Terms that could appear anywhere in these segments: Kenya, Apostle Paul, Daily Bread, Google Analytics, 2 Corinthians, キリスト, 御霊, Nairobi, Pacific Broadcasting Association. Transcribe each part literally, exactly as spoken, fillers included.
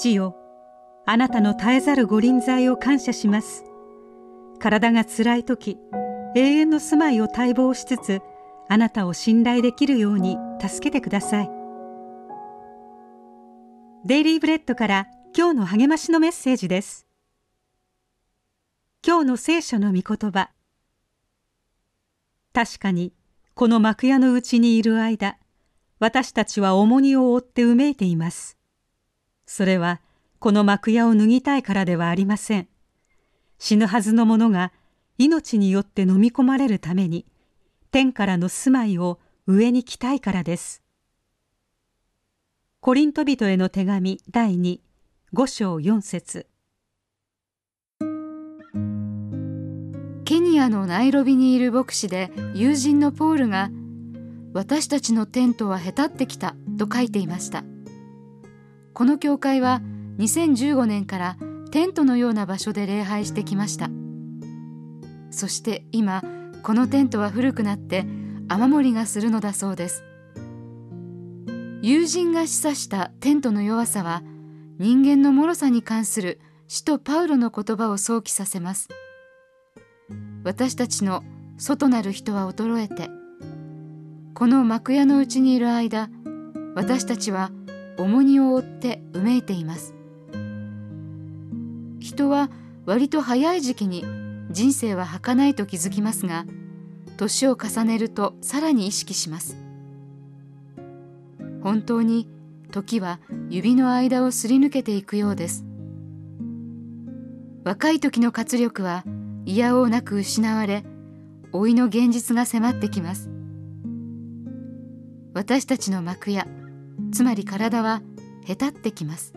父よ、あなたの絶えざるご臨在を感謝します。体がつらいとき、永遠の住まいを待望しつつ、あなたを信頼できるように助けてください。デイリーブレッドから今日の励ましのメッセージです。今日の聖書の御言葉。確かに、この幕屋のうちにいる間、私たちは重荷を負ってうめいています。それは、この幕屋を脱ぎたいからではありません。死ぬはずのものが、命によって飲み込まれるために、天からの住まいを上に来たいからです。コリント人への手紙だいに、ご章よん節。ケニアのナイロビにいる牧師で友人のポールが、私たちのテントはへたってきたと書いていました。この教会はにせんじゅうごねんからテントのような場所で礼拝してきました。そして今、このテントは古くなって雨漏りがするのだそうです。友人が示唆したテントの弱さは、人間の脆さに関する使徒パウロの言葉を想起させます。私たちの外なる人は衰えて、この幕屋のうちにいる間、私たちは重荷を負ってうめいています。人は割と早い時期に人生は儚いと気づきますが、年を重ねるとさらに意識します。本当に時は指の間をすり抜けていくようです。若い時の活力は嫌おうなく失われ、老いの現実が迫ってきます。私たちの幕屋、つまり体はへたってきます。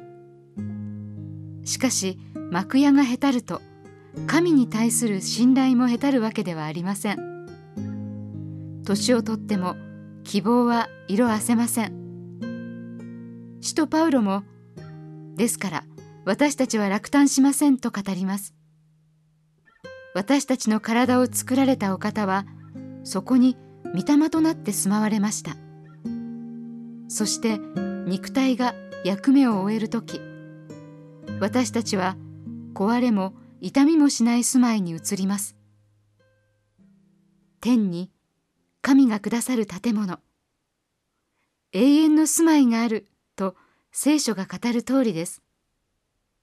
しかし幕屋がへたると、神に対する信頼もへたるわけではありません。年をとっても希望は色褪せません。使徒パウロも、ですから私たちは落胆しませんと語ります。私たちの体を作られたお方は、そこに御霊となって住まわれました。そして肉体が役目を終えるとき、私たちは壊れも痛みもしない住まいに移ります。天に神がくださる建物、永遠の住まいがあると聖書が語る通りです。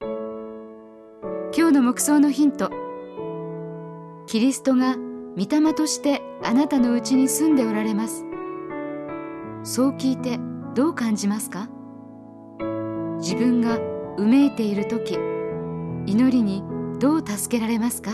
今日の目想のヒント。キリストが御霊としてあなたのうちに住んでおられます。そう聞いてどう感じますか？自分がうめいているとき、祈りにどう助けられますか？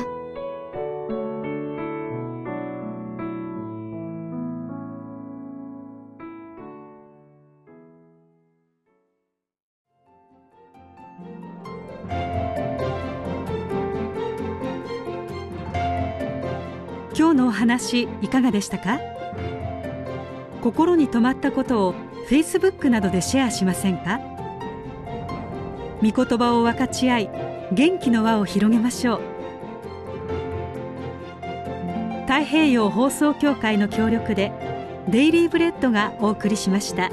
今日のお話いかがでしたか？心に留まったことを フェイスブック などでシェアしませんか？御言葉を分かち合い、元気の輪を広げましょう。太平洋放送協会の協力でデイリーブレッドがお送りしました。